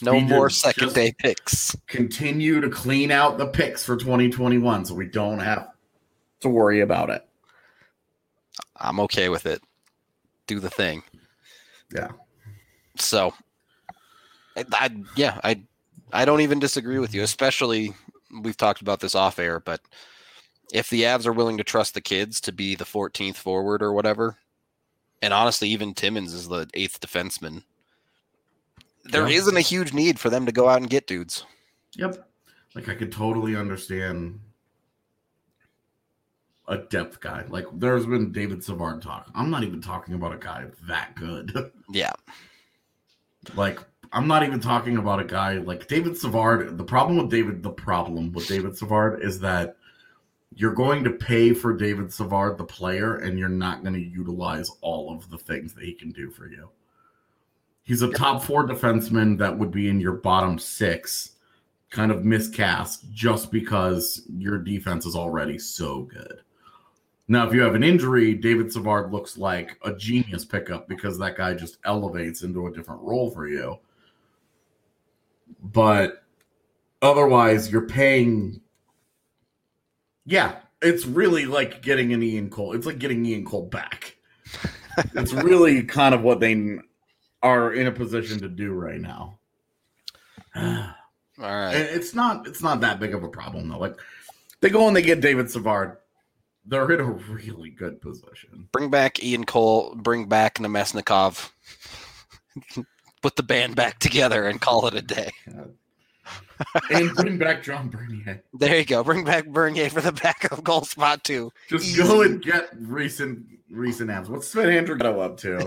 No we more second day picks. Continue to clean out the picks for twenty twenty-one so we don't have to worry about it. I'm okay with it. Do the thing. Yeah. So, I, I yeah, I I don't even disagree with you, especially we've talked about this off air, but if the Avs are willing to trust the kids to be the fourteenth forward or whatever, and honestly, even Timmins is the eighth defenseman, there yeah. isn't a huge need for them to go out and get dudes. Yep. Like, I could totally understand a depth guy. Like, there's been David Savard talk. I'm not even talking about a guy that good. Yeah. Like, I'm not even talking about a guy like David Savard. The problem with David, the problem with David Savard is that you're going to pay for David Savard, the player, and you're not going to utilize all of the things that he can do for you. He's a top four defenseman that would be in your bottom six, kind of miscast just because your defense is already so good. Now, if you have an injury, David Savard looks like a genius pickup because that guy just elevates into a different role for you. But otherwise, you're paying... Yeah, it's really like getting an Ian Cole. It's like getting Ian Cole back. It's really kind of what they are in a position to do right now. All right. It's not it's not that big of a problem, though. Like, they go and they get David Savard. They're in a really good position. Bring back Ian Cole. Bring back Nemesnikov. Put the band back together and call it a day. God. And bring back John Bernier. There you go. Bring back Bernier for the backup goal spot, too. Just Easy. Go and get recent recent abs. What's Sven Andrigato up to?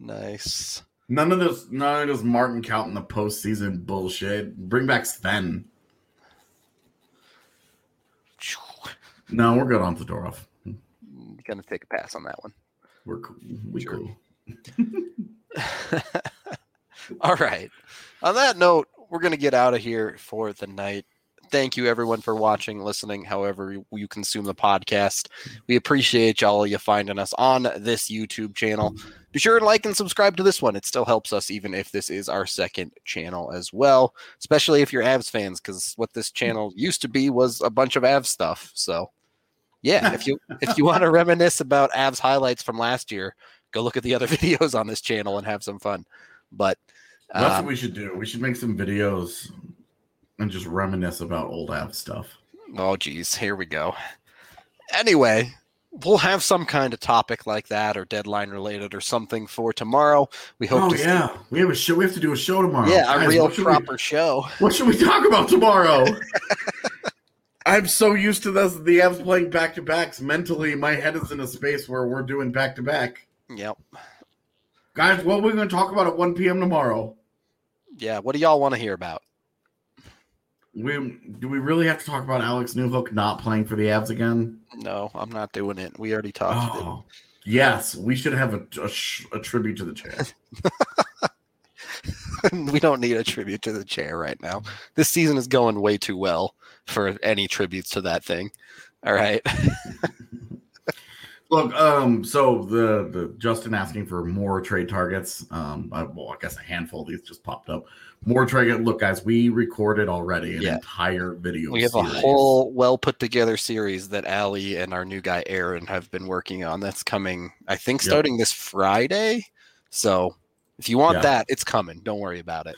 Nice. None of this, none of this Martin Kaut in the postseason bullshit. Bring back Sven. No, we're good on Fedorov. Gonna take a pass on that one. We're cool. We sure. cool. All right. On that note, we're going to get out of here for the night. Thank you, everyone, for watching, listening, however you consume the podcast. We appreciate y'all you finding us on this YouTube channel. Be sure to like and subscribe to this one. It still helps us, even if this is our second channel as well, especially if you're Avs fans, because what this channel used to be was a bunch of Avs stuff. So, yeah, if you if you want to reminisce about Avs highlights from last year, go look at the other videos on this channel and have some fun. But That's um, what we should do. We should make some videos and just reminisce about old Avs stuff. Oh, geez. Here we go. Anyway, we'll have some kind of topic like that or deadline related or something for tomorrow. We hope oh, to yeah. See- we have a show. We have to do a show tomorrow. Yeah, guys, a real proper we, show. What should we talk about tomorrow? I'm so used to this. The Avs playing back-to-backs. Mentally, my head is in a space where we're doing back-to-back. Yep. Guys, what are we going to talk about at one p.m. tomorrow? Yeah, what do y'all want to hear about? We do we really have to talk about Alex Newhook not playing for the Avs again? No, I'm not doing it. We already talked. Oh, it. Yes, we should have a, a, a tribute to the chair. We don't need a tribute to the chair right now. This season is going way too well for any tributes to that thing. All right. Look, um, so the, the Justin asking for more trade targets. Um, I, well, I guess a handful of these just popped up. More trade. Look, guys, we recorded already an yeah. entire video. We have series. a whole well put together series that Allie and our new guy Aaron have been working on. That's coming, I think, starting yep. this Friday. So if you want yeah. that, it's coming. Don't worry about it.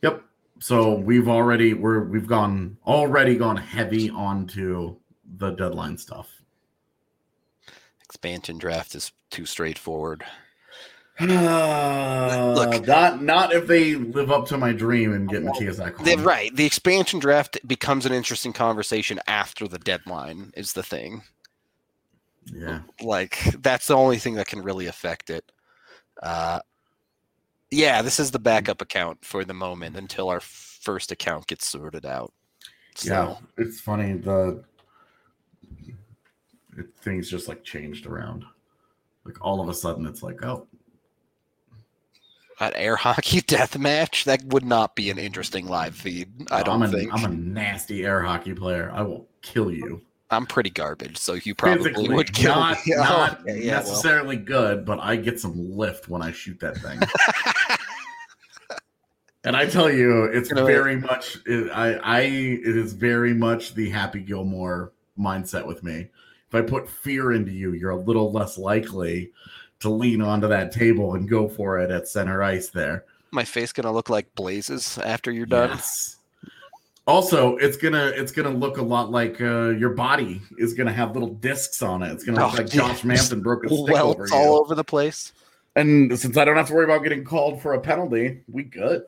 Yep. So we've already we're we've gone already gone heavy onto the deadline stuff. Expansion draft is too straightforward. Uh, Look, not not if they live up to my dream and get well, Matias Ekholm. Right, the expansion draft becomes an interesting conversation after the deadline is the thing. Yeah, like that's the only thing that can really affect it. Uh, yeah, this is the backup account for the moment until our first account gets sorted out. So. Yeah, it's funny the. It, things just like changed around. Like all of a sudden it's like, oh. An air hockey death match? That would not be an interesting live feed. No, I don't I'm a, think. I'm a nasty air hockey player. I will kill you. I'm pretty garbage, so you probably Physically, would kill not, me. Not oh, yeah, necessarily well. good, but I get some lift when I shoot that thing. And I tell you, it's you know, very much, it, I, I, it is very much the Happy Gilmore mindset with me. If I put fear into you, you're a little less likely to lean onto that table and go for it at center ice there. My face going to look like blazes after you're done. Yes. Also, it's going to it's gonna look a lot like uh, your body is going to have little discs on it. It's going to oh, look like Josh Manson broke a stick over you. All over the place. And since I don't have to worry about getting called for a penalty, we good.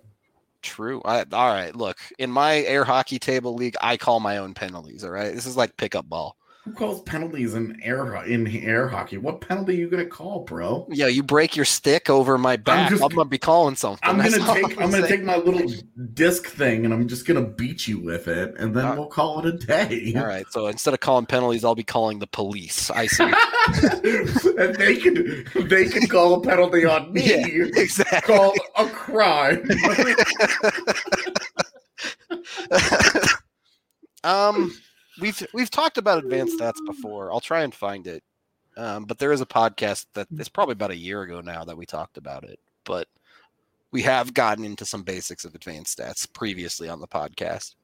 True. I, all right, look. In my air hockey table league, I call my own penalties, all right? This is like pickup ball. Who calls penalties in air in air hockey? What penalty are you gonna call, bro? Yeah, you break your stick over my back. I'm, just, I'm gonna be calling something. I'm gonna That's take. I'm, I'm gonna take my little disc thing, and I'm just gonna beat you with it, and then all we'll call it a day. All right. So instead of calling penalties, I'll be calling the police. I see. And they can they can call a penalty on me. Yeah, exactly. Call a crime. um. We've we've talked about advanced stats before. I'll try and find it, um, but there is a podcast that it's probably about a year ago now that we talked about it. But we have gotten into some basics of advanced stats previously on the podcast.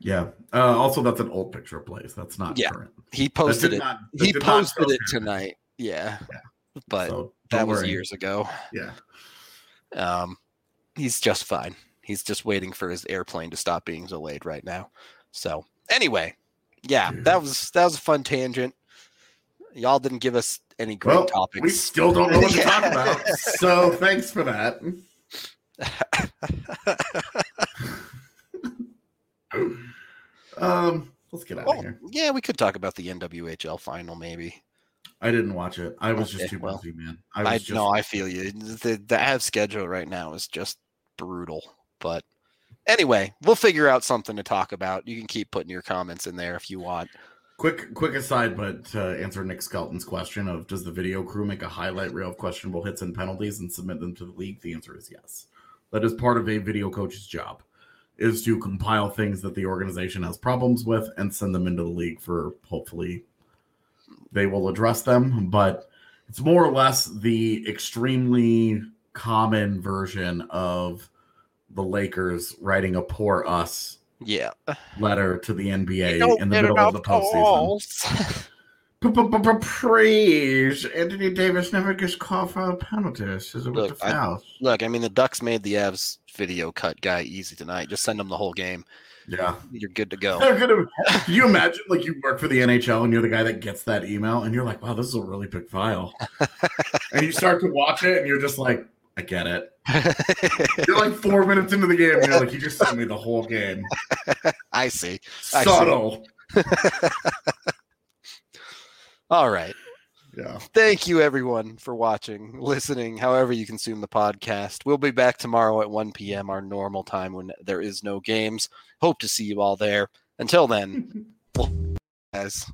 Yeah. Uh, also, that's an old picture of Blaze. That's not yeah. current. He posted it. Not, he posted it tonight. Yeah. yeah. But so, that was worry. years ago. Yeah. Um, he's just fine. He's just waiting for his airplane to stop being delayed right now. So. Anyway, yeah, Dude. that was that was a fun tangent. Y'all didn't give us any great well, topics. We still don't know what to talk about, so thanks for that. um, let's get out well, of here. Yeah, we could talk about the N W H L final, maybe. I didn't watch it. I was okay, just too well, busy, man. I was I, just no, I feel you. The the Avs schedule right now is just brutal, but. Anyway, we'll figure out something to talk about. You can keep putting your comments in there if you want. Quick quick aside, but to answer Nick Skelton's question of does the video crew make a highlight reel of questionable hits and penalties and submit them to the league? The answer is yes. That is part of a video coach's job, is to compile things that the organization has problems with and send them into the league for hopefully they will address them. But it's more or less the extremely common version of the Lakers writing a poor us yeah. letter to the N B A don't in the middle of the postseason. Preach. Anthony Davis never gets called for a penalty. Look, I, look, I mean, the Ducks made the Avs video cut guy easy tonight. Just send them the whole game. Yeah. You're good to go. They're gonna, can you imagine, like, you work for the N H L and you're the guy that gets that email and you're like, wow, this is a really big file. And you start to watch it and you're just like, I get it. You're like four minutes into the game. And you're like, you just sent me the whole game. I see. I Subtle. See. All right. Yeah. Thank you, everyone, for watching, listening, however you consume the podcast. We'll be back tomorrow at one p.m., our normal time when there is no games. Hope to see you all there. Until then, guys.